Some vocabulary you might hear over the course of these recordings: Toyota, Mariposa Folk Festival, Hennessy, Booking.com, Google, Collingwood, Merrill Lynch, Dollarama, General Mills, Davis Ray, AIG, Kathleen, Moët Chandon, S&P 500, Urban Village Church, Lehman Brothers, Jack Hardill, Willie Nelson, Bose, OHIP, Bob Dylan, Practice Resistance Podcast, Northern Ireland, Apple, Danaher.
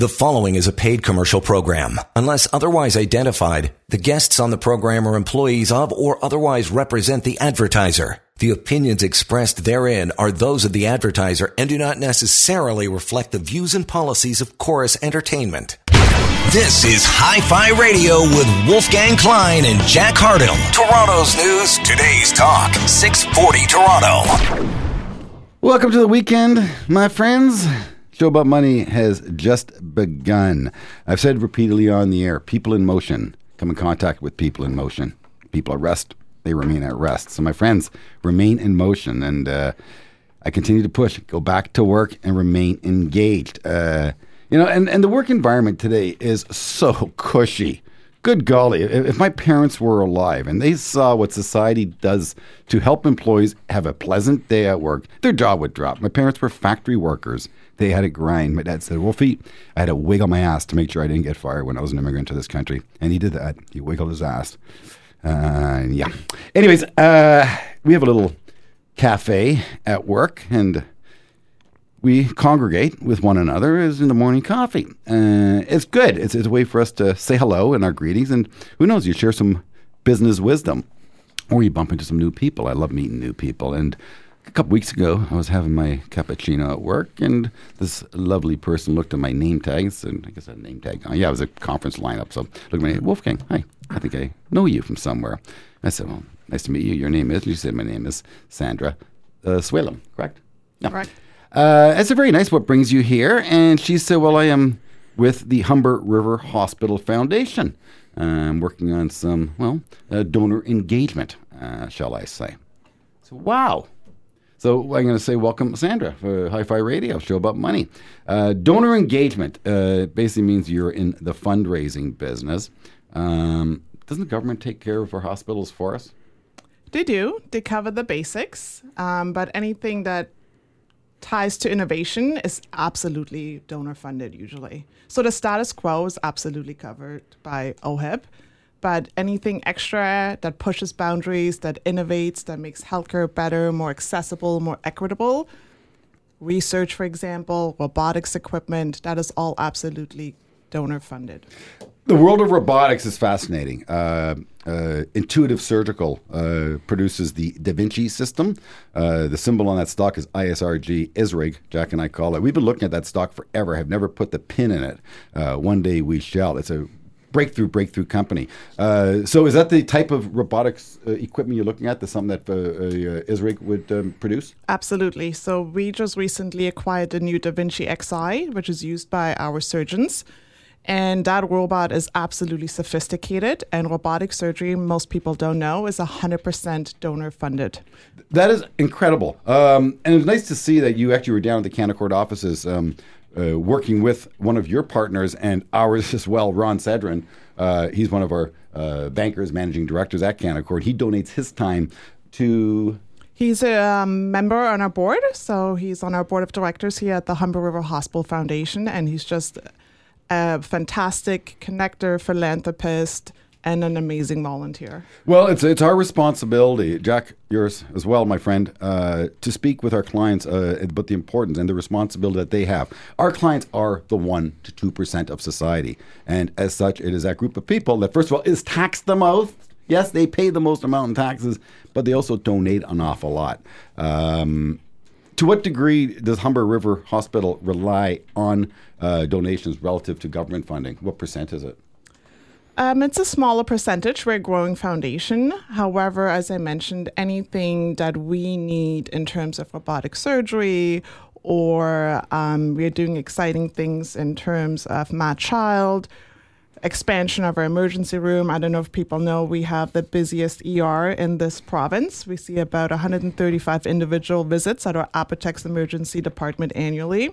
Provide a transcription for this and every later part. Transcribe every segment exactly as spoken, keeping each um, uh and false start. The following is a paid commercial program. Unless otherwise identified, the guests on the program are employees of or otherwise represent the advertiser. The opinions expressed therein are those of the advertiser and do not necessarily reflect the views and policies of Chorus Entertainment. This is Hi-Fi Radio with Wolfgang Klein and Jack Hardill. Toronto's news, today's talk, six forty Toronto. Welcome to the weekend, my friends. Show about money has just begun. I've said repeatedly on the air, people in motion come in contact with people in motion. People at rest, they remain at rest. So my friends, remain in motion. And uh, I continue to push, go back to work and remain engaged. Uh, you know, and, and the work environment today is so cushy. Good golly, if my parents were alive and they saw what society does to help employees have a pleasant day at work, their jaw would drop. My parents were factory workers. They had a grind. My dad said, Wolfie, I had to wiggle my ass to make sure I didn't get fired when I was an immigrant to this country. And he did that. He wiggled his ass. Uh, yeah. Anyways, uh, we have a little cafe at work and we congregate with one another as in the morning coffee. Uh, it's good. It's, it's a way for us to say hello and our greetings. And who knows, you share some business wisdom or you bump into some new people. I love meeting new people. And a couple weeks ago, I was having my cappuccino at work and this lovely person looked at my name tags and I guess I had a name tag on. Yeah, it was a conference lineup. So looked at me, Wolfgang, hi, I think I know you from somewhere. I said, well, nice to meet you. Your name is? And she said, my name is Sandra uh, Sualim, correct? Yeah. Correct. Uh, I said, very nice. What brings you here? And she said, well, I am with the Humber River Hospital Foundation. Uh, I'm working on some, well, uh, donor engagement, uh, shall I say. So, wow. So I'm going to say welcome, Sandra, for Hi-Fi Radio, show about money. Uh, donor engagement uh, basically means you're in the fundraising business. Um, doesn't the government take care of our hospitals for us? They do. They cover the basics, um, but anything that ties to innovation is absolutely donor funded usually. So the status quo is absolutely covered by O H I P, but anything extra that pushes boundaries, that innovates, that makes healthcare better, more accessible, more equitable, research, for example, robotics equipment, that is all absolutely donor funded. The world of robotics is fascinating. Uh, uh, Intuitive Surgical uh, produces the Da Vinci system. Uh, the symbol on that stock is I S R G, I S R G, Jack and I call it. We've been looking at that stock forever. I've never put the pin in it. Uh, one day we shall. It's a breakthrough, breakthrough company. Uh, so is that the type of robotics uh, equipment you're looking at, the something that uh, uh, I S R G would um, produce? Absolutely. So we just recently acquired the new Da Vinci X I, which is used by our surgeons. And that robot is absolutely sophisticated. And robotic surgery, most people don't know, is one hundred percent donor funded. That is incredible. Um, and it's nice to see that you actually were down at the Canaccord offices um, uh, working with one of your partners and ours as well, Ron Sedrin. Uh, he's one of our uh, bankers, managing directors at Canaccord. He donates his time to... He's a um, member on our board. So he's on our board of directors here at the Humber River Hospital Foundation. And he's just... a fantastic connector, philanthropist, and an amazing volunteer. Well, it's it's our responsibility, Jack, yours as well, my friend, uh, to speak with our clients uh, about the importance and the responsibility that they have. Our clients are the one percent to two percent of society. And as such, it is that group of people that, first of all, is taxed the most. Yes, they pay the most amount in taxes, but they also donate an awful lot. Um To what degree does Humber River Hospital rely on uh, donations relative to government funding? What percent is it? Um, it's a smaller percentage. We're a growing foundation. However, as I mentioned, anything that we need in terms of robotic surgery or um, we're doing exciting things in terms of my child, expansion of our emergency room. I don't know if people know, we have the busiest E R in this province. We see about one hundred thirty-five individual visits at our Apotex emergency department annually.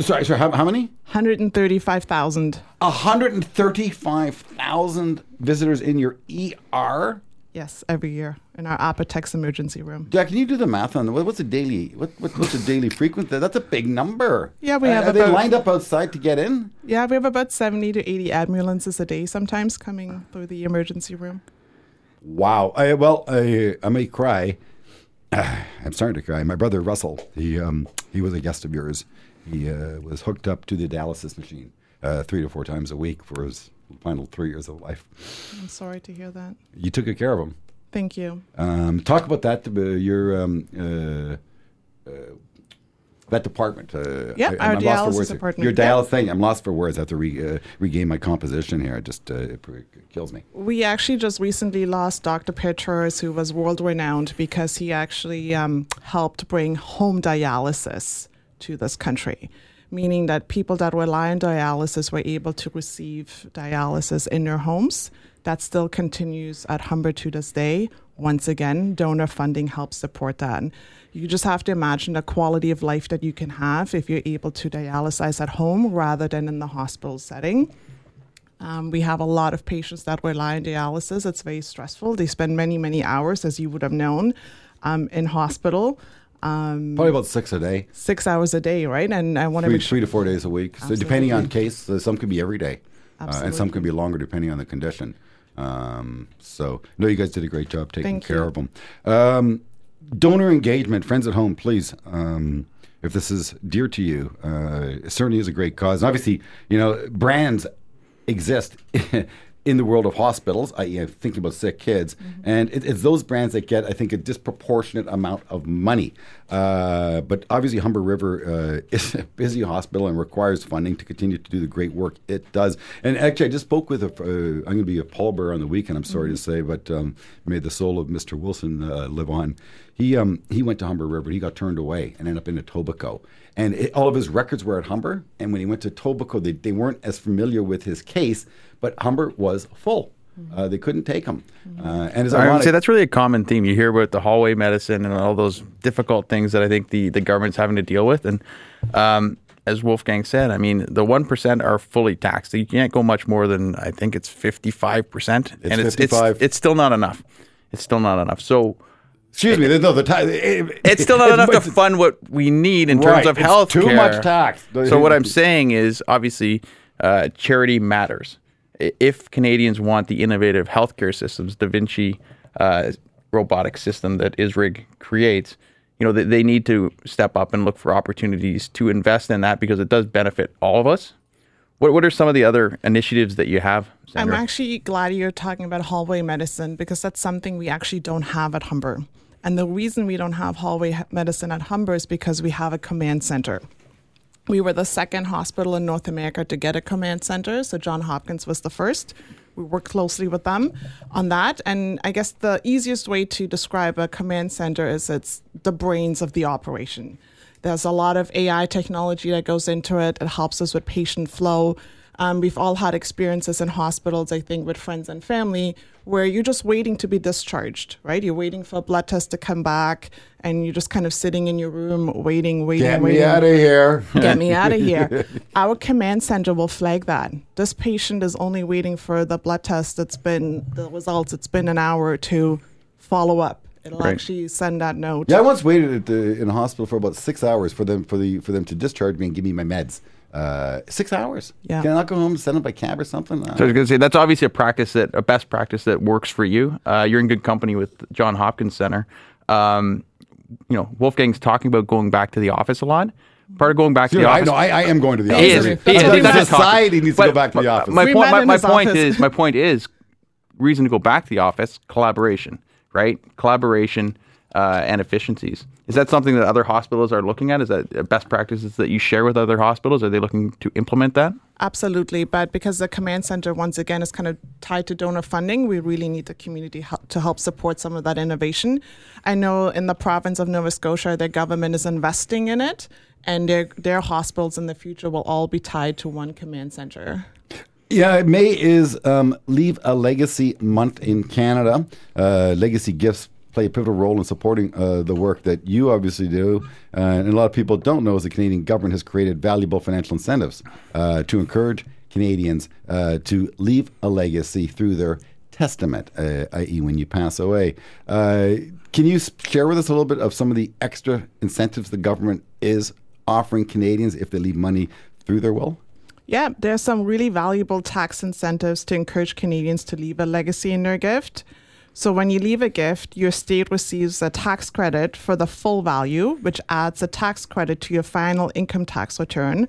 Sorry, sorry, how, how many? one hundred thirty-five thousand. one hundred thirty-five thousand visitors in your E R? Yes, every year in our Apotex emergency room. Jack, can you do the math on what, what's a daily? What, what what's a daily frequency? That's a big number. Yeah, we have. Uh, are about, they lined up outside to get in? Yeah, we have about seventy to eighty ambulances a day sometimes coming through the emergency room. Wow. I, well, I I may cry. I'm starting to cry. My brother Russell, he um he was a guest of yours. He uh, was hooked up to the dialysis machine uh, three to four times a week for his final three years of life. I'm sorry to hear that. You took good care of him. Thank you. Um, talk about that, uh, your um, uh, uh, that department. Uh, yeah, I, our I'm dialysis lost for department. Your dialysis yeah. thing. I'm lost for words. I have to re, uh, regain my composition here. It just uh, it kills me. We actually just recently lost Doctor Petras, who was world-renowned because he actually um, helped bring home dialysis to this country, meaning that people that rely on dialysis were able to receive dialysis in their homes. That still continues at Humber to this day. Once again, donor funding helps support that. And you just have to imagine the quality of life that you can have if you're able to dialysize at home rather than in the hospital setting. Um, we have a lot of patients that rely on dialysis. It's very stressful. They spend many, many hours, as you would have known, um, in hospital. Um, Probably about six a day. Six hours a day, right? And I want to three, sure. three to four days a week, so depending on case. Uh, some could be every day, uh, and some could be longer depending on the condition. Um, so, no, you guys did a great job taking Thank care you. Of them. Um, donor engagement, friends at home, please. Um, if this is dear to you, uh, it certainly is a great cause. And obviously, you know, brands exist in the world of hospitals, that is, I'm thinking about sick kids, mm-hmm. and it, it's those brands that get, I think, a disproportionate amount of money. Uh, but obviously, Humber River uh, is a busy hospital and requires funding to continue to do the great work it does. And actually, I just spoke with a, uh, I'm going to be a pallbearer on the weekend, I'm sorry mm-hmm. to say, but um, may the soul of Mister Wilson uh, live on. He um, he went to Humber River, he got turned away and ended up in Etobicoke. And it, all of his records were at Humber, and when he went to Etobicoke, they, they weren't as familiar with his case, but Humber was full. Uh, they couldn't take them. Uh, and as I would say, that's really a common theme. You hear about the hallway medicine and all those difficult things that I think the, the government's having to deal with. And um, as Wolfgang said, I mean, the one percent are fully taxed. You can't go much more than, I think it's fifty-five percent. It's and it's, fifty-five. It's, it's still not enough. It's still not enough. So... Excuse me, no, the time. It, it's still not enough to fund what we need in terms right, of health care. Too much tax. So what I'm saying is, obviously, uh, charity matters. If Canadians want the innovative healthcare systems, Da Vinci uh, robotic system that I S R G creates, you know, they, they need to step up and look for opportunities to invest in that because it does benefit all of us. What What are some of the other initiatives that you have, Sandra? I'm actually glad you're talking about hallway medicine because that's something we actually don't have at Humber. And the reason we don't have hallway medicine at Humber is because we have a command center. We were the second hospital in North America to get a command center, so John Hopkins was the first. We work closely with them on that. And I guess the easiest way to describe a command center is it's the brains of the operation. There's a lot of A I technology that goes into it. It helps us with patient flow. Um, we've all had experiences in hospitals, I think, with friends and family, where you're just waiting to be discharged, right? You're waiting for a blood test to come back, and you're just kind of sitting in your room waiting, waiting, Get waiting. Get me out of here. Get me out of here. Our command center will flag that. This patient is only waiting for the blood test. It's been the results. It's been an hour or two. Follow up. It'll right. actually send that note. Yeah, I once waited at the, in a hospital for about six hours for them for the for them to discharge me and give me my meds. Uh, six hours. Yeah. Can I not go home and send them by cab or something? Uh, so I was going to say that's obviously a practice that a best practice that works for you. Uh, you're in good company with John Hopkins Center. Um, you know, Wolfgang's talking about going back to the office a lot. Part of going back Dude, to the I, office. No, I, I am going to the he office. Is, I mean, he is. That's that's society needs but, to go back to the office. My, my, point, my, my point office. is my point is reason to go back to the office collaboration. Right? Collaboration uh, and efficiencies. Is that something that other hospitals are looking at? Is that best practices that you share with other hospitals? Are they looking to implement that? Absolutely. But because the command center, once again, is kind of tied to donor funding, we really need the community help to help support some of that innovation. I know in the province of Nova Scotia, their government is investing in it, and their, their hospitals in the future will all be tied to one command center. Yeah, May is um, Leave a Legacy Month in Canada. Uh, legacy gifts play a pivotal role in supporting uh, the work that you obviously do. Uh, and a lot of people don't know is the Canadian government has created valuable financial incentives uh, to encourage Canadians uh, to leave a legacy through their testament, uh, that is when you pass away. Uh, can you share with us a little bit of some of the extra incentives the government is offering Canadians if they leave money through their will? Yeah, there's some really valuable tax incentives to encourage Canadians to leave a legacy in their gift. So when you leave a gift, your state receives a tax credit for the full value, which adds a tax credit to your final income tax return,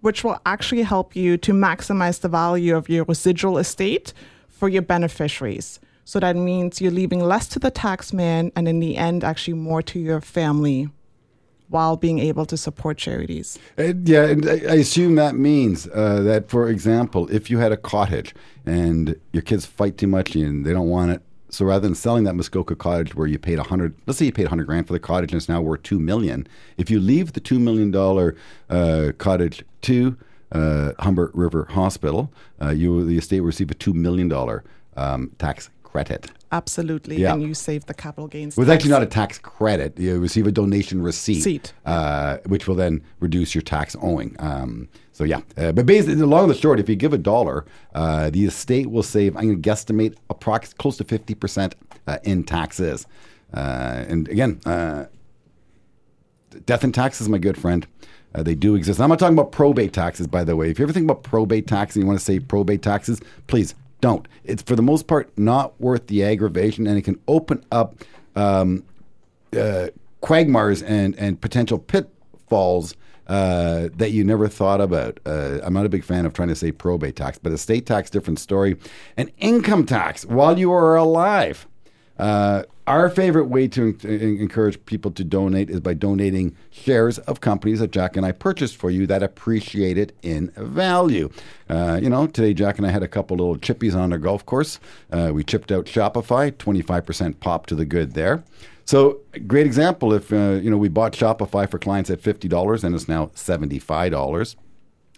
which will actually help you to maximize the value of your residual estate for your beneficiaries. So that means you're leaving less to the taxman and in the end, actually more to your family while being able to support charities. Uh, yeah, and I, I assume that means uh, that, for example, if you had a cottage and your kids fight too much and they don't want it, so rather than selling that Muskoka cottage where you paid one hundred, let's say you paid one hundred grand for the cottage and it's now worth two million dollars, if you leave the two million dollars uh, cottage to uh, Humber River Hospital, uh, you the estate will receive a two million dollars um, tax credit. Absolutely, yeah. And you save the capital gains well, tax. It's actually not a tax credit. You receive a donation receipt, Seat. Uh, which will then reduce your tax owing. Um, so yeah, uh, but basically, long and short, if you give a dollar, uh, the estate will save, I'm going to guesstimate, approx- close to fifty percent uh, in taxes. Uh, and again, uh, death and taxes, my good friend. Uh, they do exist. And I'm not talking about probate taxes, by the way. If you ever think about probate taxes and you want to save probate taxes, please don't. It's for the most part not worth the aggravation, and it can open up um, uh, quagmires and, and potential pitfalls uh, that you never thought about. Uh, I'm not a big fan of trying to say probate tax, but estate tax, different story. And income tax while you are alive. Uh, our favorite way to en- encourage people to donate is by donating shares of companies that Jack and I purchased for you that appreciate it in value. Uh, you know, today Jack and I had a couple little chippies on our golf course. Uh, we chipped out Shopify, twenty-five percent pop to the good there. So great example if, uh, you know, we bought Shopify for clients at fifty dollars and it's now seventy-five dollars.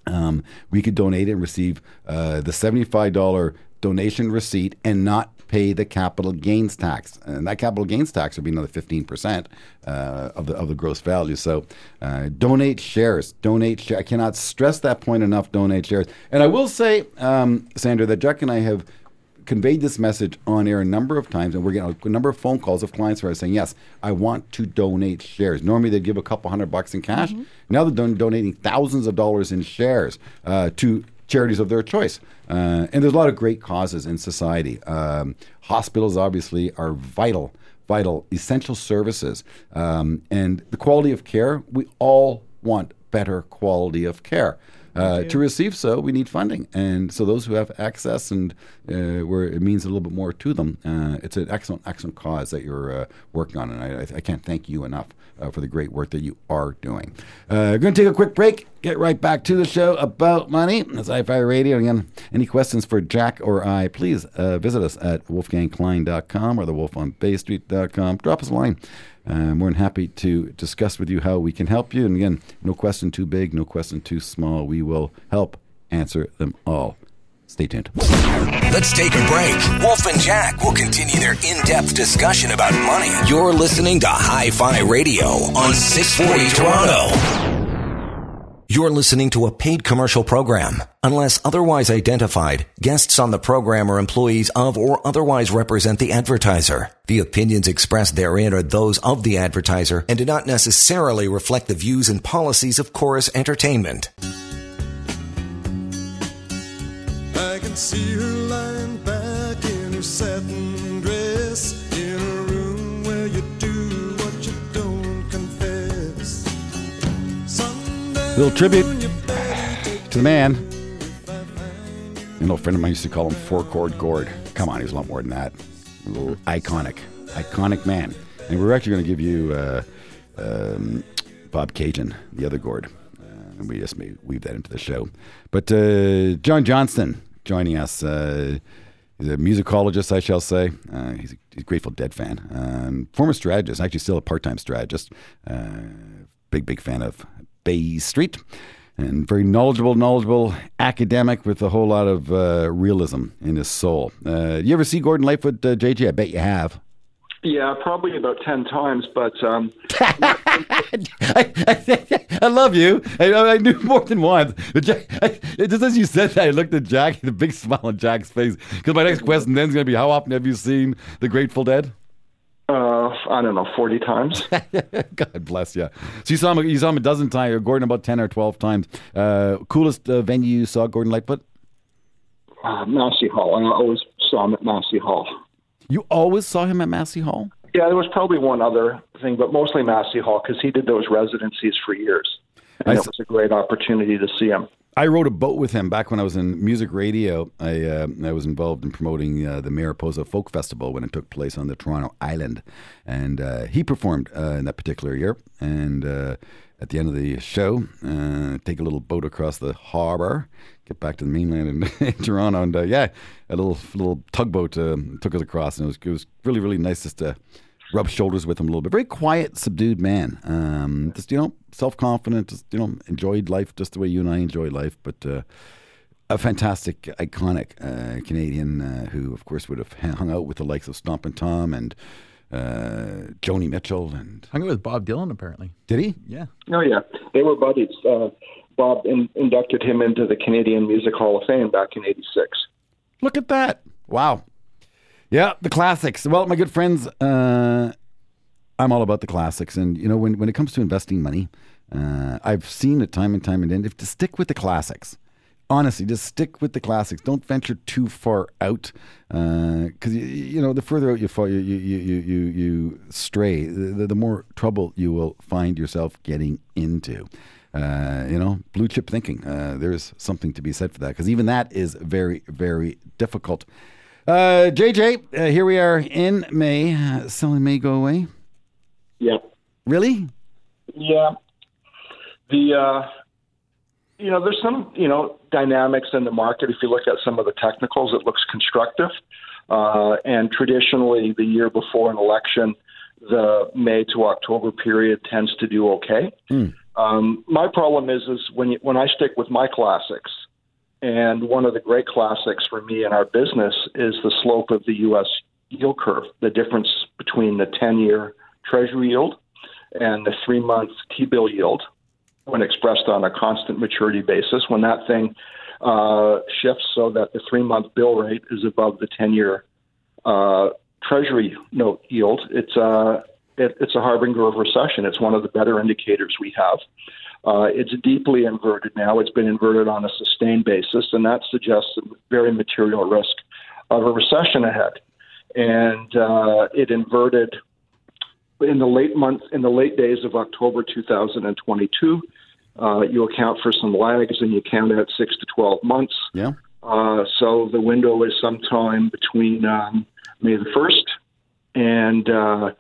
Um, we could donate and receive uh, the seventy-five dollars donation receipt and not pay the capital gains tax, and that capital gains tax would be another fifteen percent uh, of the of the gross value. So, uh, donate shares. Donate. Sh- I cannot stress that point enough. Donate shares. And I will say, um, Sandra, that Jack and I have conveyed this message on air a number of times, and we're getting a number of phone calls of clients who are saying, "Yes, I want to donate shares." Normally, they'd give a couple hundred bucks in cash. Mm-hmm. Now they're don- donating thousands of dollars in shares uh, to charities of their choice. Uh, and there's a lot of great causes in society. Um, hospitals, obviously, are vital, vital, essential services. Um, and the quality of care, we all want better quality of care. Uh, to receive so, we need funding. And so those who have access and uh, where it means a little bit more to them, uh, it's an excellent, excellent cause that you're uh, working on. And I, I can't thank you enough uh, for the great work that you are doing. Uh, we're going to take a quick break, get right back to the show about money. That's I F I Radio. Again, any questions for Jack or I, please uh, visit us at wolfgang klein dot com or the wolf on bay street dot com. Drop us a line. I'm um, more than happy to discuss with you how we can help you. And again, no question too big, no question too small. We will help answer them all. Stay tuned. Let's take a break. Wolf and Jack will continue their in-depth discussion about money. You're listening to Hi-Fi Radio on six forty Toronto. You're listening to a paid commercial program. Unless otherwise identified, guests on the program are employees of or otherwise represent the advertiser. The opinions expressed therein are those of the advertiser and do not necessarily reflect the views and policies of Chorus Entertainment. I can see her lying back in her satin dress, in a room where you do what you don't confess. Someday little tribute to the man. An old friend of mine used to call him Four Chord Gord. Come on, he's a lot more than that. A little iconic, iconic man. And we're actually going to give you uh, um, Bob Cajun, the other Gord. Uh, and we just may weave that into the show. But uh, John Johnston joining us. Uh, he's a musicologist, I shall say. Uh, he's, a, he's a Grateful Dead fan. Um, former strategist, actually still a part-time strategist. Uh, big, big fan of Bay Street. And very knowledgeable, knowledgeable academic with a whole lot of uh, realism in his soul. Uh, you ever see Gordon Lightfoot, uh, J J? I bet you have. Yeah, probably about ten times, but... Um, I, I, I love you. I, I knew more than once. Jack, I, just as you said that, I looked at Jack, the big smile on Jack's face. Because my next question then is going to be, how often have you seen The Grateful Dead? Uh, I don't know, forty times. God bless you. So you saw him, you saw him a dozen times, or Gordon about ten or twelve times. Uh, coolest uh, venue you saw Gordon Lightfoot? Uh, Massey Hall. I always saw him at Massey Hall. You always saw him at Massey Hall? Yeah, there was probably one other thing, but mostly Massey Hall, because he did those residencies for years. And it was a great opportunity to see him. I rode a boat with him back when I was in music radio. I uh, I was involved in promoting uh, the Mariposa Folk Festival when it took place on the Toronto Island. And uh, he performed uh, in that particular year. And uh, at the end of the show, uh, take a little boat across the harbor, get back to the mainland in, in Toronto. And uh, yeah, a little little tugboat uh, took us across. And it was, it was really, really nice just to rub shoulders with him a little bit. Very quiet, subdued man. Um, just, you know, self-confident, just, you know, enjoyed life just the way you and I enjoy life. But uh, a fantastic, iconic uh, Canadian uh, who, of course, would have hung out with the likes of Stompin' Tom and uh, Joni Mitchell. And hung out with Bob Dylan, apparently. Did he? Yeah. Oh, yeah. They were buddies. Uh, Bob in- inducted him into the Canadian Music Hall of Fame back in eighty-six. Look at that. Wow. Yeah, the classics. Well, my good friends, uh, I'm all about the classics. And, you know, when, when it comes to investing money, uh, I've seen it time and time again. If to stick with the classics, honestly, just stick with the classics. Don't venture too far out, because, uh, you, you know, the further out you fall, you you you you, you stray, the, the more trouble you will find yourself getting into. Uh, you know, blue chip thinking. Uh, there is something to be said for that, because even that is very, very difficult. Uh, J J, uh, here we are in May. Uh, selling may go away. Yeah. Really? Yeah. The, uh, you know, there's some, you know, dynamics in the market. If you look at some of the technicals, it looks constructive. Uh, and traditionally, the year before an election, the May to October period tends to do okay. Mm. Um, my problem is, is when you, when I stick with my classics. And one of the great classics for me in our business is the slope of the U S yield curve, the difference between the ten-year Treasury yield and the three-month T-bill yield, when expressed on a constant maturity basis. When that thing uh, shifts so that the three-month bill rate is above the ten-year uh, Treasury note yield, it's a, it, it's a harbinger of recession. It's one of the better indicators we have. Uh, it's deeply inverted now. It's been inverted on a sustained basis, and that suggests a very material risk of a recession ahead. And uh, it inverted in the late month, in the late days of October two thousand twenty-two. Uh, you account for some lags, and you count out six to twelve months. Yeah. Uh, so the window is sometime between um, May the first and uh,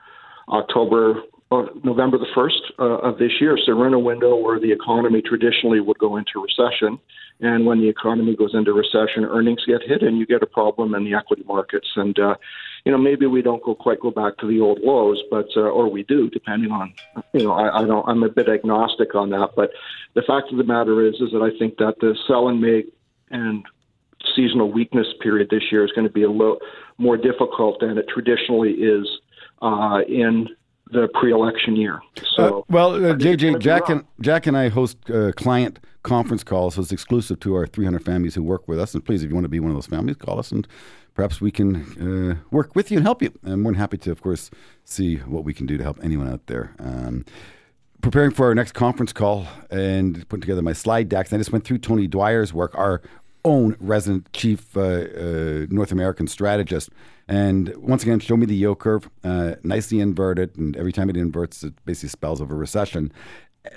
October. Uh, November the first uh, of this year. So we're in a window where the economy traditionally would go into recession. And when the economy goes into recession, earnings get hit and you get a problem in the equity markets. And, uh, you know, maybe we don't go quite go back to the old lows, but uh, or we do, depending on, you know, I, I don't, I'm a bit agnostic on that. But the fact of the matter is, is that I think that the sell and May and seasonal weakness period this year is going to be a little more difficult than it traditionally is uh, in the pre-election year. So, uh, well, uh, J J, Jack and Jack and I host uh, client conference calls, so it's exclusive to our three hundred families who work with us. And please, if you want to be one of those families, call us, and perhaps we can uh, work with you and help you. I'm more than happy to, of course, see what we can do to help anyone out there. Um, preparing for our next conference call and putting together my slide decks, I just went through Tony Dwyer's work, our own resident chief uh, uh, North American strategist. And once again, show me the yield curve, uh, nicely inverted. And every time it inverts, it basically spells over recession.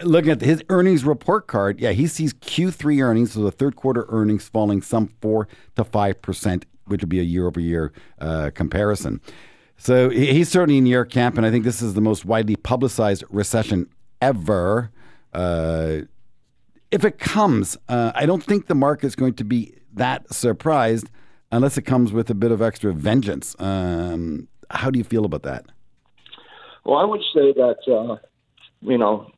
Looking at his earnings report card, yeah, he sees Q three earnings, so the third quarter earnings, falling some four to five percent, which would be a year-over-year uh, comparison. So he's certainly in your camp, and I think this is the most widely publicized recession ever. Uh, if it comes, uh, I don't think the market's going to be that surprised, unless it comes with a bit of extra vengeance. Um, how do you feel about that? Well, I would say that, uh, you know,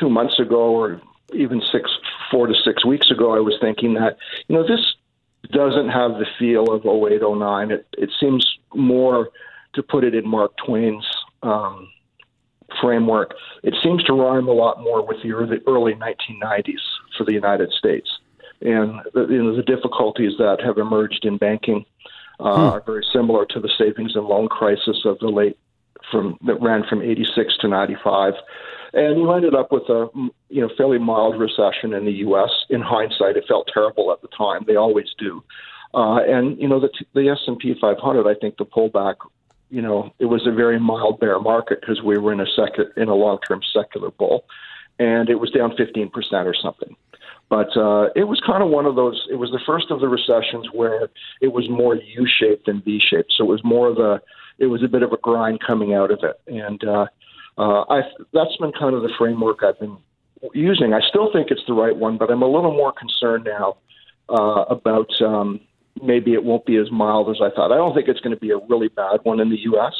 two months ago or even six, four to six weeks ago, I was thinking that, you know, this doesn't have the feel of oh eight, oh nine. It, it seems more, to put it in Mark Twain's um, framework, it seems to rhyme a lot more with the early, early nineteen nineties for the United States. And the, you know, the difficulties that have emerged in banking uh, hmm. are very similar to the savings and loan crisis of the late from that ran from eighty-six to ninety-five, and you ended up with a you know fairly mild recession in the U S. In hindsight, it felt terrible at the time. They always do, Uh, and, you know, the, the S and P five hundred, I think the pullback, you know, it was a very mild bear market because we were in a secu- in a long-term secular bull, and it was down fifteen percent or something. But uh, it was kind of one of those, it was the first of the recessions where it was more U-shaped than V-shaped. So it was more of a, it was a bit of a grind coming out of it. And uh, uh, I that's been kind of the framework I've been using. I still think it's the right one, but I'm a little more concerned now uh, about um, maybe it won't be as mild as I thought. I don't think it's going to be a really bad one in the U S,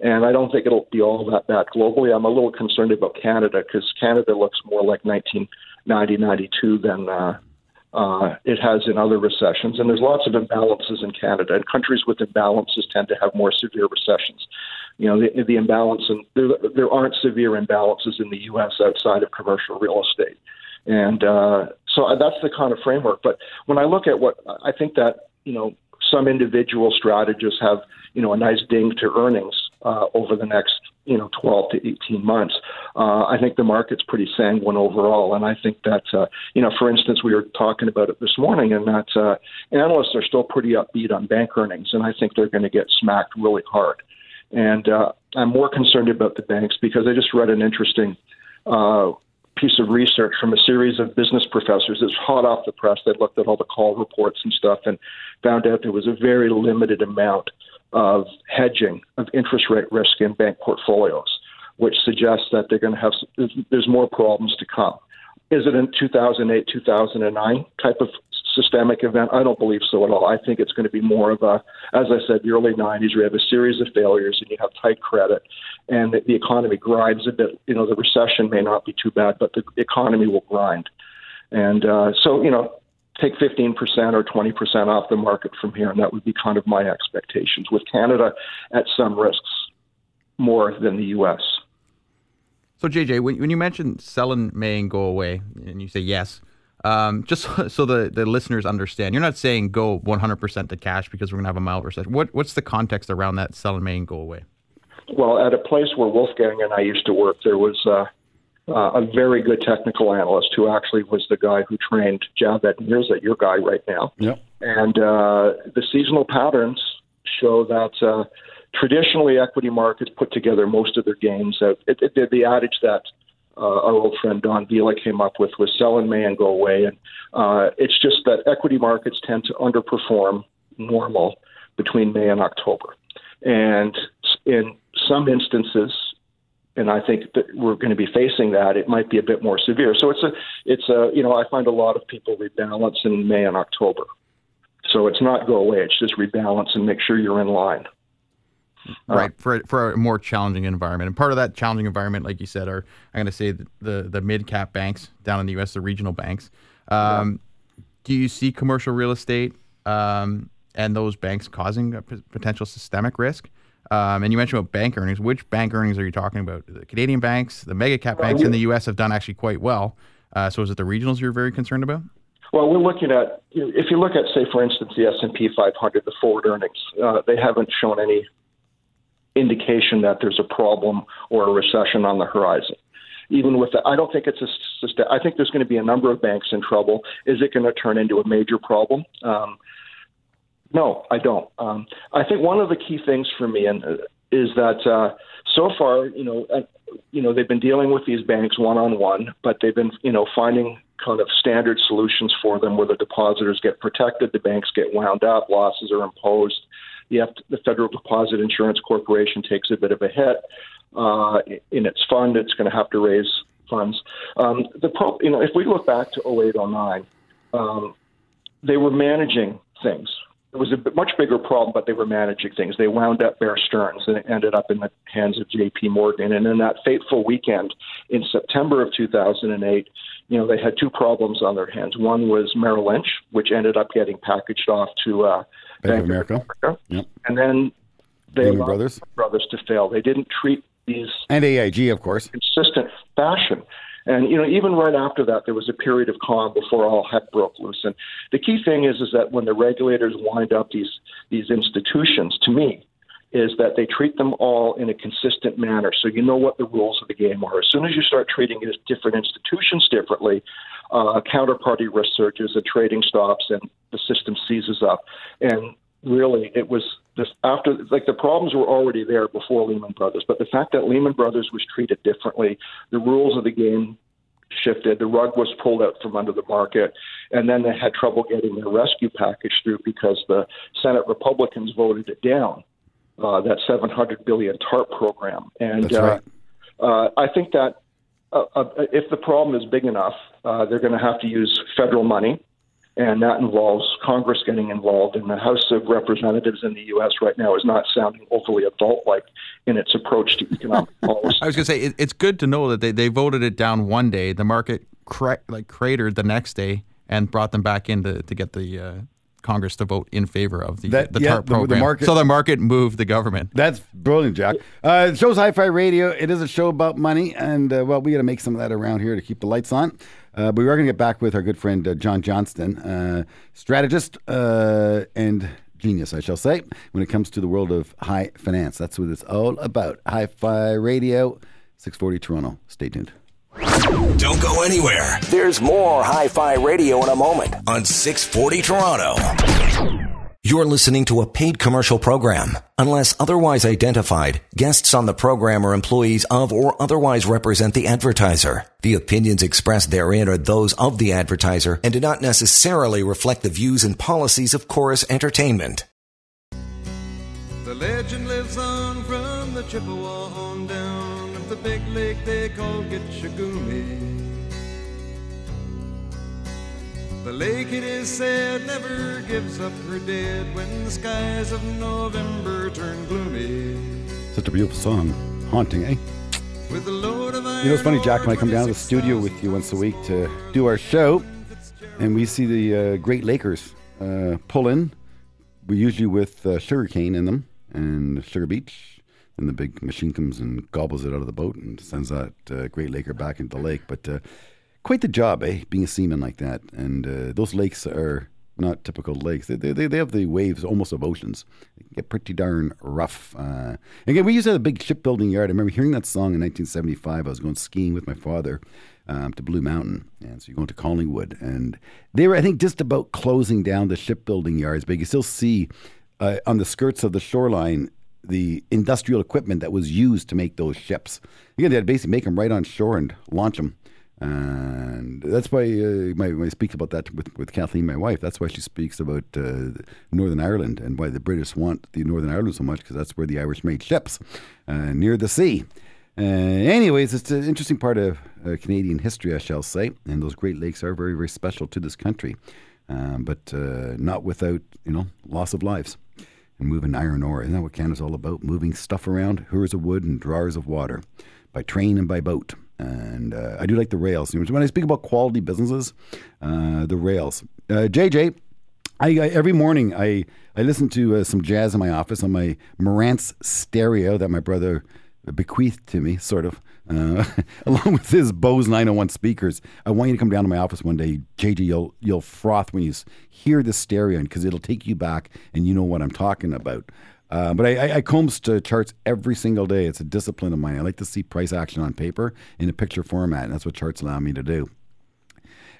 and I don't think it'll be all that bad globally. I'm a little concerned about Canada because Canada looks more like nineteen ninety, ninety-two than uh, uh, it has in other recessions. And there's lots of imbalances in Canada, and countries with imbalances tend to have more severe recessions. You know, the, the imbalance, and there, there aren't severe imbalances in the U S outside of commercial real estate. And uh, so that's the kind of framework. But when I look at what I think that, you know, some individual strategists have, you know, a nice ding to earnings uh, over the next, you know, twelve to eighteen months. Uh, I think the market's pretty sanguine overall. And I think that, uh, you know, for instance, we were talking about it this morning, and that uh, analysts are still pretty upbeat on bank earnings. And I think they're going to get smacked really hard. And uh, I'm more concerned about the banks because I just read an interesting uh, piece of research from a series of business professors. It's hot off the press. They looked at all the call reports and stuff and found out there was a very limited amount of hedging of interest rate risk in bank portfolios, which suggests that they're going to have, there's more problems to come. Is it a two thousand eight, two thousand nine type of systemic event? I don't believe so at all. I think it's going to be more of a, as I said, the early nineties, where you have a series of failures and you have tight credit and the, the economy grinds a bit. You know, the recession may not be too bad, but the economy will grind. And uh, so, you know, take fifteen percent or twenty percent off the market from here, and that would be kind of my expectations, with Canada at some risks more than the U S. So, J J, when, when you mentioned selling may go away, and you say yes, um, just so the, the listeners understand, you're not saying go one hundred percent to cash because we're going to have a mild recession. What What's the context around that selling may go away? Well, at a place where Wolfgang and I used to work, there was uh, Uh, a very good technical analyst who actually was the guy who trained Javed, and here's that your guy right now. Yep. And uh, the seasonal patterns show that uh, traditionally equity markets put together most of their gains. It, it, it, the adage that uh, our old friend Don Vila came up with was sell in May and go away. And uh, it's just that equity markets tend to underperform normal between May and October. And in some instances, and I think that we're going to be facing that, it might be a bit more severe. So it's a, it's a, you know, I find a lot of people rebalance in May and October. So it's not go away. It's just rebalance and make sure you're in line. Right. Uh, for, for a more challenging environment. And part of that challenging environment, like you said, are, I'm going to say the, the, the mid-cap banks down in the U S, the regional banks. Um, yeah. Do you see commercial real estate um, and those banks causing a p- potential systemic risk? Um, and you mentioned about bank earnings. Which bank earnings are you talking about? The Canadian banks, the mega cap banks in the U S have done actually quite well. Uh, so is it the regionals you're very concerned about? Well, we're looking at, if you look at, say, for instance, the S and P five hundred, the forward earnings, uh, they haven't shown any indication that there's a problem or a recession on the horizon. Even with that, I don't think it's a, I think there's going to be a number of banks in trouble. Is it going to turn into a major problem? Um, No, I don't. Um, I think one of the key things for me and uh, is that uh, so far, you know, uh, you know, they've been dealing with these banks one on one, but they've been, you know, finding kind of standard solutions for them where the depositors get protected, the banks get wound up, losses are imposed. The, F- the Federal Deposit Insurance Corporation takes a bit of a hit uh, in its fund. It's going to have to raise funds. Um, the pro- you know, if we look back to oh eight, oh nine, um, they were managing things. It was a much bigger problem, but they were managing things. They wound up Bear Stearns, and it ended up in the hands of J P Morgan. And in that fateful weekend in September of two thousand eight, you know, they had two problems on their hands. One was Merrill Lynch, which ended up getting packaged off to uh, Bank of America. America. Yep. And then they Lehman allowed Brothers. Brothers to fail. They didn't treat these... And A I G, of course. ...consistent fashion. And, you know, even right after that, there was a period of calm before all heck broke loose. And the key thing is, is that when the regulators wind up these these institutions, to me, is that they treat them all in a consistent manner. So you know what the rules of the game are. As soon as you start treating different institutions differently, uh, counterparty risk surges and trading stops, and the system seizes up. And really, it was this after, like, the problems were already there before Lehman Brothers, but the fact that Lehman Brothers was treated differently, the rules of the game shifted, the rug was pulled out from under the market, and then they had trouble getting their rescue package through because the Senate Republicans voted it down, uh, that seven hundred billion dollars TARP program. And uh, right. uh, I think that uh, uh, if the problem is big enough, uh, they're going to have to use federal money, and that involves Congress getting involved, and the House of Representatives in the U S right now is not sounding overly adult-like in its approach to economic policy. I was going to say, it, it's good to know that they, they voted it down one day, the market cra- like cratered the next day, and brought them back in to, to get the uh, Congress to vote in favor of the, that, the yeah, TARP program. The, the market, so the market moved the government. That's brilliant, Jack. Uh, the show's Hi-Fi Radio. It is a show about money, and, uh, well, we got to make some of that around here to keep the lights on. Uh, but we are going to get back with our good friend uh, John Johnston, uh, strategist uh, and genius, I shall say, when it comes to the world of high finance. That's what it's all about. Hi-Fi Radio, six forty Toronto. Stay tuned. Don't go anywhere. There's more Hi-Fi Radio in a moment on six forty Toronto. You're listening to a paid commercial program. Unless otherwise identified, guests on the program are employees of or otherwise represent the advertiser. The opinions expressed therein are those of the advertiser and do not necessarily reflect the views and policies of Chorus Entertainment. The legend lives on from the Chippewa on down of the big lake they call Gitchagumi. The lake, it is said, never gives up her dead when the skies of November turn gloomy. Such a beautiful song. Haunting, eh? With a load of iron, you know, it's funny, Jack, when I come down to the studio with you once a week to do our show, and we see the uh, Great Lakers uh, pull in, we usually with uh, sugarcane in them and sugar beets, and the big machine comes and gobbles it out of the boat and sends that uh, Great Laker back into the lake. But... Uh, Quite the job, eh? Being a seaman like that. And uh, those lakes are not typical lakes. They, they they have the waves almost of oceans. They get pretty darn rough. Uh, again, we used to have a big shipbuilding yard. I remember hearing that song in nineteen seventy-five. I was going skiing with my father um, to Blue Mountain. And so you're going to Collingwood. And they were, I think, just about closing down the shipbuilding yards. But you can still see uh, on the skirts of the shoreline the industrial equipment that was used to make those ships. Again, they had to basically make them right on shore and launch them. And that's why uh, my, when I speak about that with, with Kathleen, my wife, that's why she speaks about uh, Northern Ireland and why the British want the Northern Ireland so much, because that's where the Irish made ships, uh, near the sea. Uh, anyways, it's an interesting part of uh, Canadian history, I shall say, and those Great Lakes are very, very special to this country, um, but uh, not without, you know, loss of lives and moving iron ore. Isn't that what Canada's all about? Moving stuff around, hewers of wood and drawers of water, by train and by boat. And uh, I do like the rails. When I speak about quality businesses, uh, the rails. Uh, J J, I, I, every morning I, I listen to uh, some jazz in my office on my Marantz stereo that my brother bequeathed to me, sort of, uh, along with his Bose nine oh one speakers. I want you to come down to my office one day. J J, you'll, you'll froth when you hear the stereo because it'll take you back and you know what I'm talking about. Uh, but I, I, I comb to charts every single day. It's a discipline of mine. I like to see price action on paper in a picture format, and that's what charts allow me to do.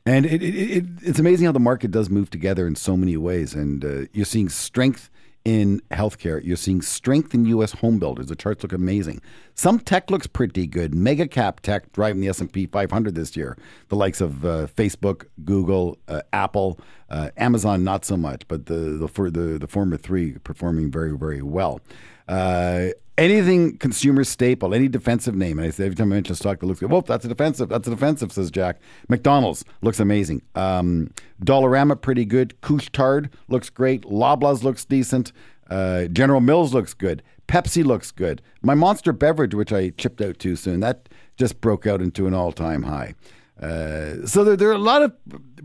And it, it, it, it's amazing how the market does move together in so many ways. And uh, you're seeing strength in healthcare. You're seeing strength in U S home builders. The charts look amazing. Some tech looks pretty good. Mega cap tech driving the S and P five hundred this year. The likes of uh, Facebook, Google, uh, Apple, uh, Amazon, not so much. But the the, for the the former three performing very, very well. Uh, anything consumer staple, any defensive name. And I say every time I mention a stock that looks good, whoa, that's a defensive. That's a defensive, says Jack. McDonald's looks amazing. Um, Dollarama, pretty good. Couche-Tard looks great. Loblaws looks decent. Uh, General Mills looks good. Pepsi looks good. My Monster beverage, which I chipped out too soon, that just broke out into an all-time high. Uh, so there, there are a lot of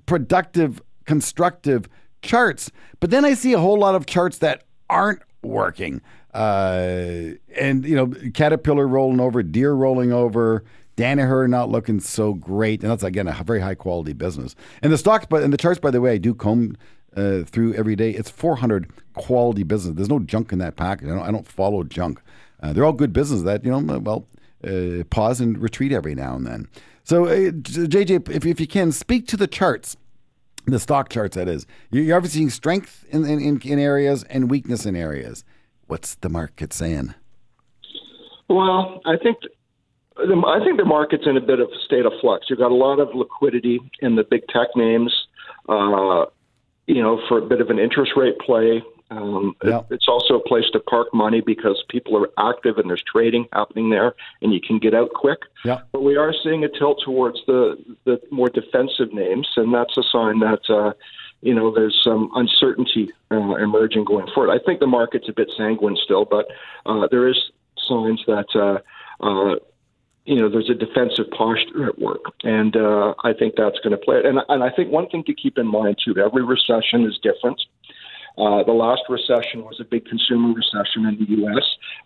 productive, constructive charts. But then I see a whole lot of charts that aren't working. Uh, and, you know, Caterpillar rolling over, Deer rolling over, Danaher not looking so great. And that's, again, a very high quality business. And the stocks, but and the charts, by the way, I do comb uh, through every day. It's four hundred quality business. There's no junk in that package. I don't, I don't follow junk. Uh, they're all good business that, you know, well, uh, pause and retreat every now and then. So, uh, J J, if, if you can, speak to the charts, the stock charts, that is. You're obviously seeing strength in, in, in areas and weakness in areas. What's the market saying? Well, I think the, I think the market's in a bit of a state of flux. You've got a lot of liquidity in the big tech names, uh, you know, for a bit of an interest rate play. Um, yeah. it, it's also a place to park money because people are active and there's trading happening there, and you can get out quick. Yeah. But we are seeing a tilt towards the, the more defensive names, and that's a sign that, uh, you know, there's some uncertainty uh, emerging going forward. I think the market's a bit sanguine still, but uh, there is signs that, uh, uh, you know, there's a defensive posture at work. And uh, I think that's going to play it. And, and I think one thing to keep in mind, too, every recession is different. Uh, the last recession was a big consumer recession in the U S,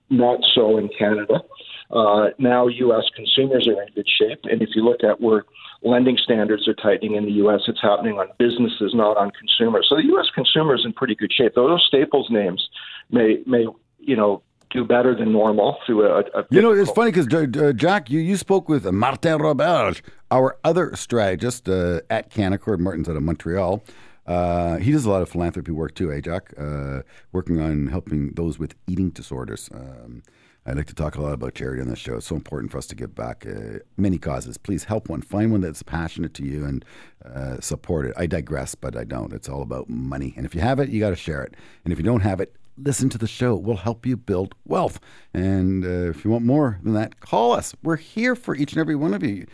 not so in Canada. Uh, now U S consumers are in good shape. And if you look at where lending standards are tightening in the U S, it's happening on businesses, not on consumers. So the U S consumer is in pretty good shape. Those staples names may, may you know, do better than normal through a, a you know, it's funny because, uh, Jack, you, you spoke with Martin Roberge, our other strategist uh, at Canaccord. Martin's out of Montreal. Uh, he does a lot of philanthropy work too, eh, Jack? Uh, working on helping those with eating disorders. Um, I like to talk a lot about charity on this show. It's so important for us to give back. Uh, many causes. Please help one. Find one that's passionate to you and uh, support it. I digress, but I don't. It's all about money. And if you have it, you got to share it. And if you don't have it, listen to the show. We'll help you build wealth. And uh, if you want more than that, call us. We're here for each and every one of you.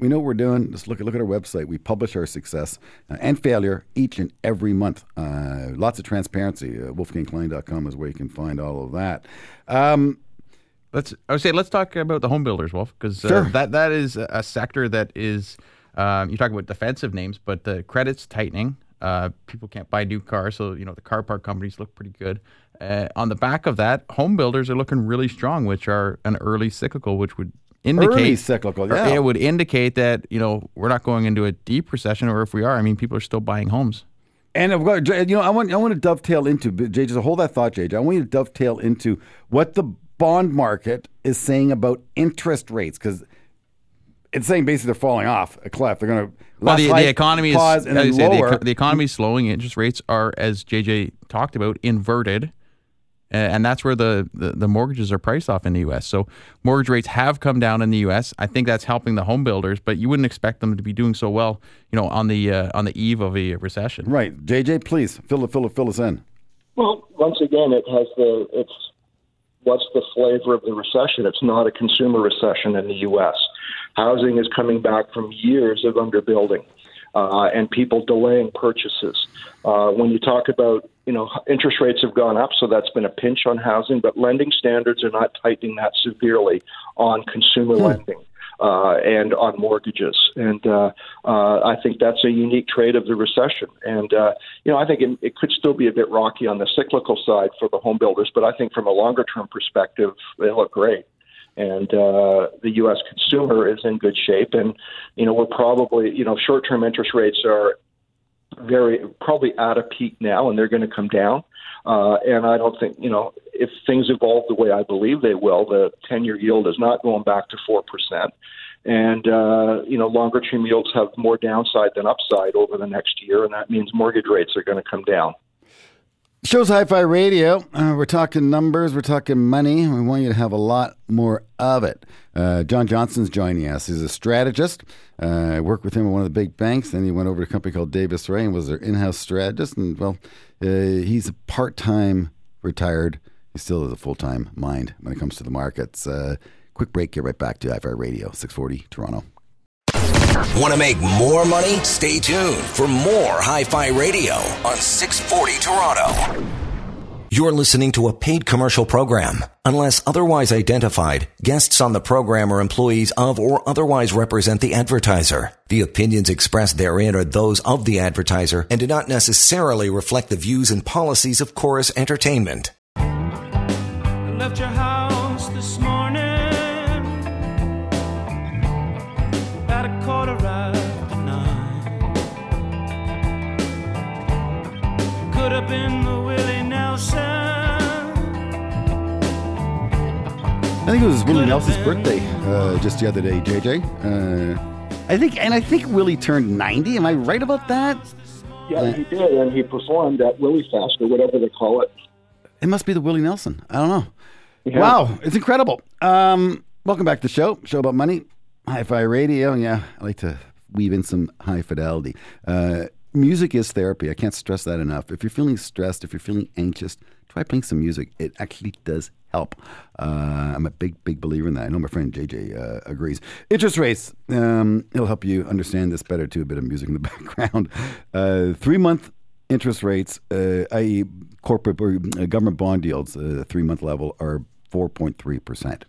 We know what we're doing. Just look at look at our website. We publish our success uh, and failure each and every month. Uh, lots of transparency. Uh, Wolfgang Klein dot com is where you can find all of that. Um, let's I would say let's talk about the home builders, Wolf, because uh, sure. that that is a sector that is um, you talk about defensive names, but the credit's tightening. Uh, people can't buy new cars, so you know the car park companies look pretty good. Uh, on the back of that, home builders are looking really strong, which are an early cyclical, which would indicate early cyclical. Yeah, it would indicate that you know we're not going into a deep recession, or if we are, I mean, people are still buying homes. And I've got, you know, I want I want to dovetail into J J. So hold that thought, J J. I want you to dovetail into what the bond market is saying about interest rates because it's saying basically they're falling off a cliff. They're going to well, the, the economy pause is and then say, lower. The, the economy is slowing. Interest rates are, as J J talked about, inverted, uh, and that's where the, the, the mortgages are priced off in the U S. So mortgage rates have come down in the U S. I think that's helping the home builders, but you wouldn't expect them to be doing so well, you know, on the uh, on the eve of a recession. Right, J J, please fill it, fill it, fill us in. Well, once again, it has the it's what's the flavor of the recession? It's not a consumer recession in the U S. Housing is coming back from years of underbuilding uh, and people delaying purchases. Uh, when you talk about, you know, interest rates have gone up, so that's been a pinch on housing, but lending standards are not tightening that severely on consumer hmm. lending uh, and on mortgages. And uh, uh, I think that's a unique trait of the recession. And, uh, you know, I think it, it could still be a bit rocky on the cyclical side for the home builders, but I think from a longer-term perspective, they look great. And uh, the U S consumer is in good shape. And, you know, we're probably, you know, short-term interest rates are very probably at a peak now, and they're going to come down. Uh, and I don't think, you know, if things evolve the way I believe they will, the ten-year yield is not going back to four percent. And, uh, you know, longer-term yields have more downside than upside over the next year, and that means mortgage rates are going to come down. Show's Hi-Fi Radio. Uh, we're talking numbers. We're talking money. We want you to have a lot more of it. Uh, John Johnston's joining us. He's a strategist. Uh, I worked with him at one of the big banks. Then he went over to a company called Davis Ray and was their in-house strategist. And, well, uh, he's a part-time retired. He still has a full-time mind when it comes to the markets. Uh, quick break. Get right back to Hi-Fi Radio, six forty Toronto. Want to make more money? Stay tuned for more Hi-Fi Radio on six forty Toronto. You're listening to a paid commercial program. Unless otherwise identified, guests on the program are employees of or otherwise represent the advertiser. The opinions expressed therein are those of the advertiser and do not necessarily reflect the views and policies of Chorus Entertainment. I left your house this morning. At a quarter after nine, put up in the Willie Nelson. I think it was Willie Nelson's birthday uh, just the other day, J J. Uh, I think, and I think Willie turned ninety. Am I right about that? Yeah, uh, he did, and he performed at Willie Fest or whatever they call it. It must be the Willie Nelson. I don't know. Yeah. Wow, it's incredible. Um, welcome back to the show, show about money, Hi-Fi Radio. Yeah, I like to weave in some high fidelity. Uh, music is therapy. I can't stress that enough. If you're feeling stressed, if you're feeling anxious, try playing some music. It actually does help. Uh, I'm a big, big believer in that. I know my friend J J uh, agrees. Interest rates. Um, it'll help you understand this better, too. A bit of music in the background. Uh, three-month interest rates, uh, that is corporate or government bond yields, uh, three-month level, are four point three percent.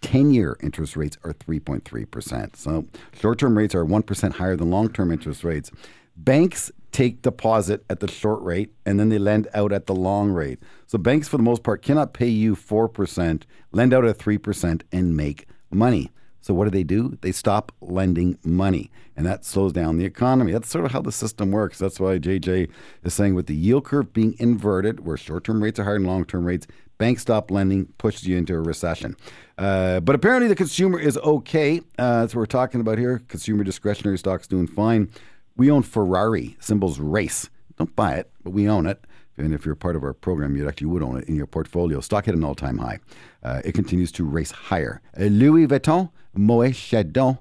ten-year interest rates are three point three percent. So short-term rates are one percent higher than long-term interest rates. Banks take deposit at the short rate, and then they lend out at the long rate. So banks, for the most part, cannot pay you four percent, lend out at three percent, and make money. So what do they do? They stop lending money, and that slows down the economy. That's sort of how the system works. That's why J J is saying with the yield curve being inverted, where short-term rates are higher than long-term rates, banks stop lending, pushes you into a recession. Uh, but apparently the consumer is okay. Uh, that's what we're talking about here. Consumer discretionary stocks doing fine. We own Ferrari, symbols race. Don't buy it, but we own it. And if you're part of our program, you actually would own it in your portfolio. Stock hit an all-time high. Uh, it continues to race higher. Uh, Louis Vuitton, Moët Chandon,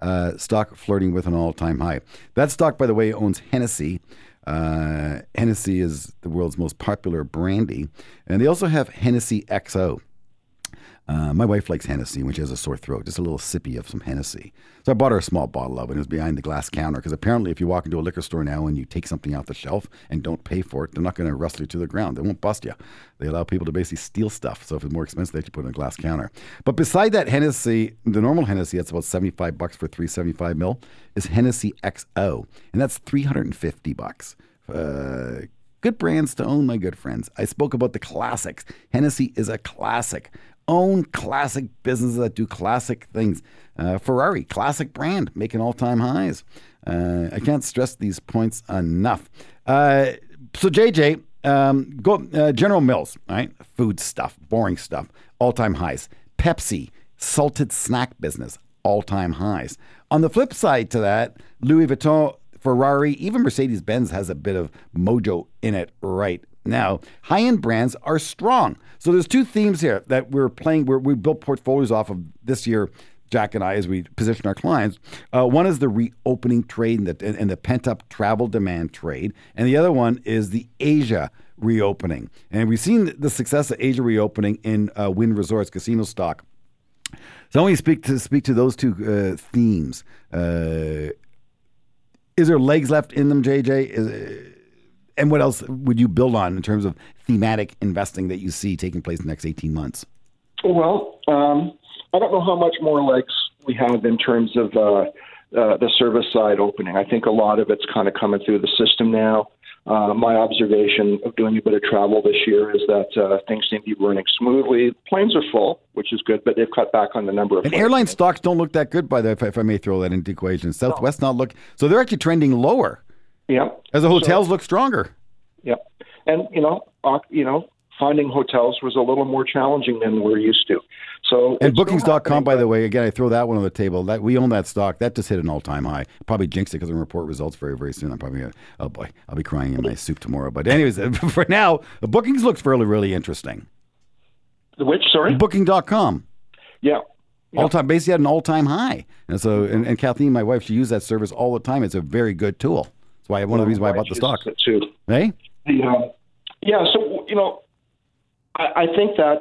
uh, stock flirting with an all-time high. That stock, by the way, owns Hennessy. Uh, Hennessy is the world's most popular brandy. And they also have Hennessy X O. Uh, my wife likes Hennessy when she has a sore throat, just a little sippy of some Hennessy. So I bought her a small bottle of it. It was behind the glass counter because apparently if you walk into a liquor store now and you take something off the shelf and don't pay for it, they're not going to wrestle you to the ground. They won't bust you. They allow people to basically steal stuff. So if it's more expensive, they have to put it on a glass counter. But beside that Hennessy, the normal Hennessy, that's about seventy-five bucks for three seventy-five mil, is Hennessy X O. And that's three hundred fifty bucks. Uh, good brands to own, my good friends. I spoke about the classics. Hennessy is a classic. Own classic businesses that do classic things. Uh, Ferrari, classic brand, making all-time highs. Uh, I can't stress these points enough. Uh, so J J, um, go uh, General Mills, right? Food stuff, boring stuff, all-time highs. Pepsi, salted snack business, all-time highs. On the flip side to that, Louis Vuitton, Ferrari, even Mercedes-Benz has a bit of mojo in it right now. High-end brands are strong. So there's two themes here that we're playing, where we built portfolios off of this year, Jack and I, as we position our clients. Uh, one is the reopening trade and the, and the pent-up travel demand trade. And the other one is the Asia reopening. And we've seen the success of Asia reopening in uh, Wynn Resorts casino stock. So I want you to speak to, speak to those two uh, themes. Uh, is there legs left in them, J J? Is And what else would you build on in terms of thematic investing that you see taking place in the next eighteen months? Well, um, I don't know how much more legs we have in terms of uh, uh, the service side opening. I think a lot of it's kind of coming through the system now. Uh, my observation of doing a bit of travel this year is that uh, things seem to be running smoothly. Planes are full, which is good, but they've cut back on the number of. And planes. Airline stocks don't look that good, by the way, if, if I may throw that into the equation. Southwest no. not look, so they're actually trending lower. Yeah, as the hotels so, look stronger. Yeah, and you know, uh, you know, finding hotels was a little more challenging than we're used to. So, and Bookings dot com, by the way, again, I throw that one on the table. That we own that stock. That just hit an all-time high. Probably jinxed it because I'm going to report results very, very soon. I'm probably gonna, oh boy, I'll be crying in my soup tomorrow. But anyways, for now, Bookings looks really, really interesting. The which, sorry, Booking dot com. Yeah. All time, basically at an all-time high, and so and, and Kathleen, my wife, she uses that service all the time. It's a very good tool. That's why one of the reasons why I bought the stock. Too. Hey? Yeah. yeah, so, you know, I, I think that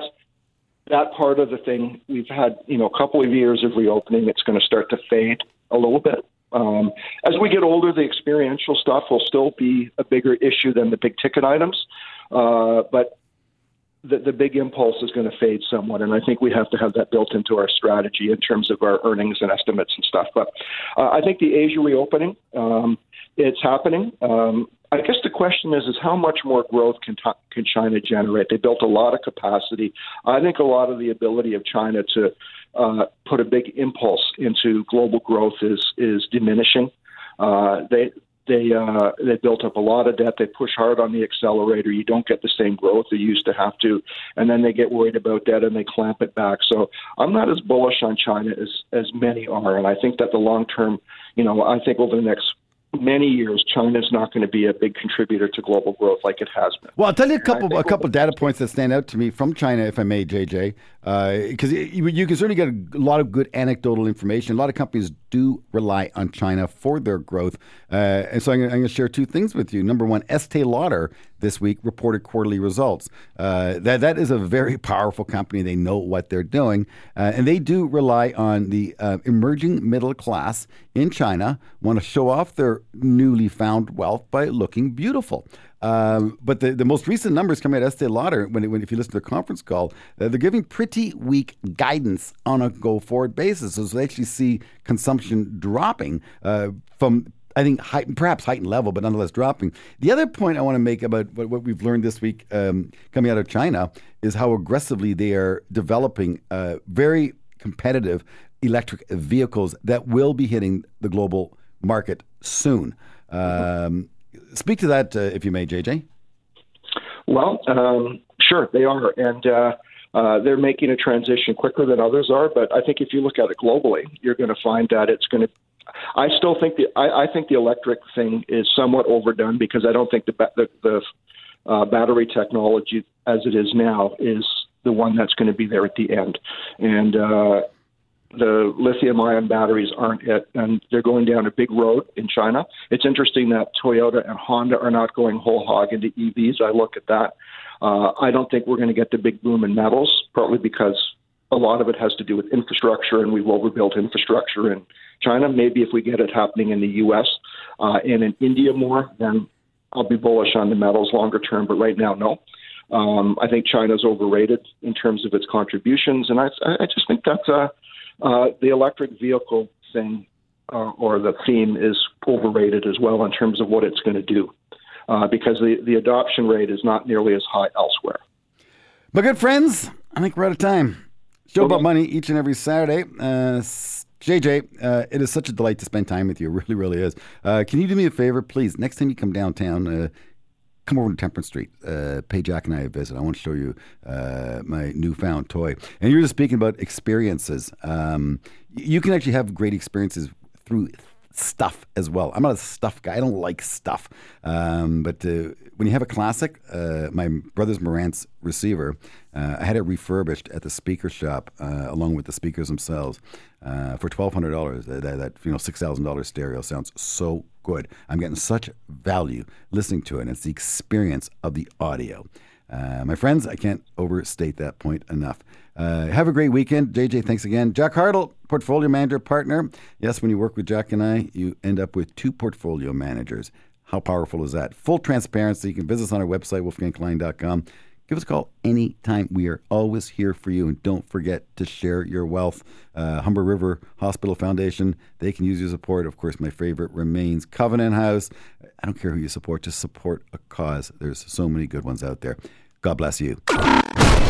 that part of the thing, we've had, you know, a couple of years of reopening. It's going to start to fade a little bit. Um, as we get older, the experiential stuff will still be a bigger issue than the big ticket items. Uh, but the, the big impulse is going to fade somewhat. And I think we have to have that built into our strategy in terms of our earnings and estimates and stuff. But uh, I think the Asia reopening, um, it's happening. Um, I guess the question is, is how much more growth can t- can China generate? They built a lot of capacity. I think a lot of the ability of China to uh, put a big impulse into global growth is is diminishing. Uh, they They uh, they built up a lot of debt. They push hard on the accelerator. You don't get the same growth they used to have to. And then they get worried about debt and they clamp it back. So I'm not as bullish on China as, as many are. And I think that the long term, you know, I think over the next many years, China's not going to be a big contributor to global growth like it has been. Well, I'll tell you a couple a couple data points that stand out to me from China, if I may, J J, because uh, you, you can certainly get a lot of good anecdotal information. A lot of companies do rely on China for their growth. Uh, and so I'm going to share two things with you. Number one, Estee Lauder this week reported quarterly results. Uh, that That is a very powerful company. They know what they're doing. Uh, and they do rely on the uh, emerging middle class in China, want to show off their newly found wealth by looking beautiful. Um, but the, the most recent numbers coming out of Estee Lauder, when, it, when if you listen to the conference call, uh, they're giving pretty weak guidance on a go-forward basis. So they actually see consumption dropping uh, from, I think, high, perhaps heightened level, but nonetheless dropping. The other point I want to make about what, what we've learned this week um, coming out of China is how aggressively they are developing uh, very competitive electric vehicles that will be hitting the global market soon. Um, speak to that, uh, if you may, J J. Well, um, sure, they are. And uh, uh, they're making a transition quicker than others are. But I think if you look at it globally, you're going to find that it's going to I still think the I, I think the electric thing is somewhat overdone, because I don't think the, the, the uh, battery technology as it is now is the one that's going to be there at the end. And uh the lithium-ion batteries aren't it, and they're going down a big road in China. It's interesting that Toyota and Honda are not going whole hog into E Vs. I look at that. Uh, I don't think we're going to get the big boom in metals, partly because a lot of it has to do with infrastructure, and we've overbuilt infrastructure in China. Maybe if we get it happening in the U S uh, and in India more, then I'll be bullish on the metals longer term, but right now, no. Um, I think China's overrated in terms of its contributions, and I, I just think that's a uh, Uh, the electric vehicle thing uh, or the theme is overrated as well in terms of what it's going to do, uh, because the, the adoption rate is not nearly as high elsewhere. But good friends, I think we're out of time. Show about money each and every Saturday. Uh, J J, uh, it is such a delight to spend time with you. It really, really is. Uh, can you do me a favor, please? Next time you come downtown, uh, come over to Temperance Street, uh, pay Jack and I a visit. I want to show you uh, my newfound toy. And you're just speaking about experiences. Um, you can actually have great experiences through stuff as well. I'm not a stuff guy. I don't like stuff. Um, but uh, when you have a classic, uh, my brother's Marantz receiver, uh, I had it refurbished at the speaker shop uh, along with the speakers themselves uh, for twelve hundred dollars. That, that, that you know, six thousand dollars stereo sounds so good. I'm getting such value listening to it, and it's the experience of the audio. Uh, my friends, I can't overstate that point enough. Uh, have a great weekend. J J, thanks again. Jack Hardill, portfolio manager partner. Yes, when you work with Jack and I, you end up with two portfolio managers. How powerful is that? Full transparency. You can visit us on our website, wolfgang klein dot com. Give us a call anytime. We are always here for you. And don't forget to share your wealth. Uh, Humber River Hospital Foundation, they can use your support. Of course, my favorite remains Covenant House. I don't care who you support. Just support a cause. There's so many good ones out there. God bless you.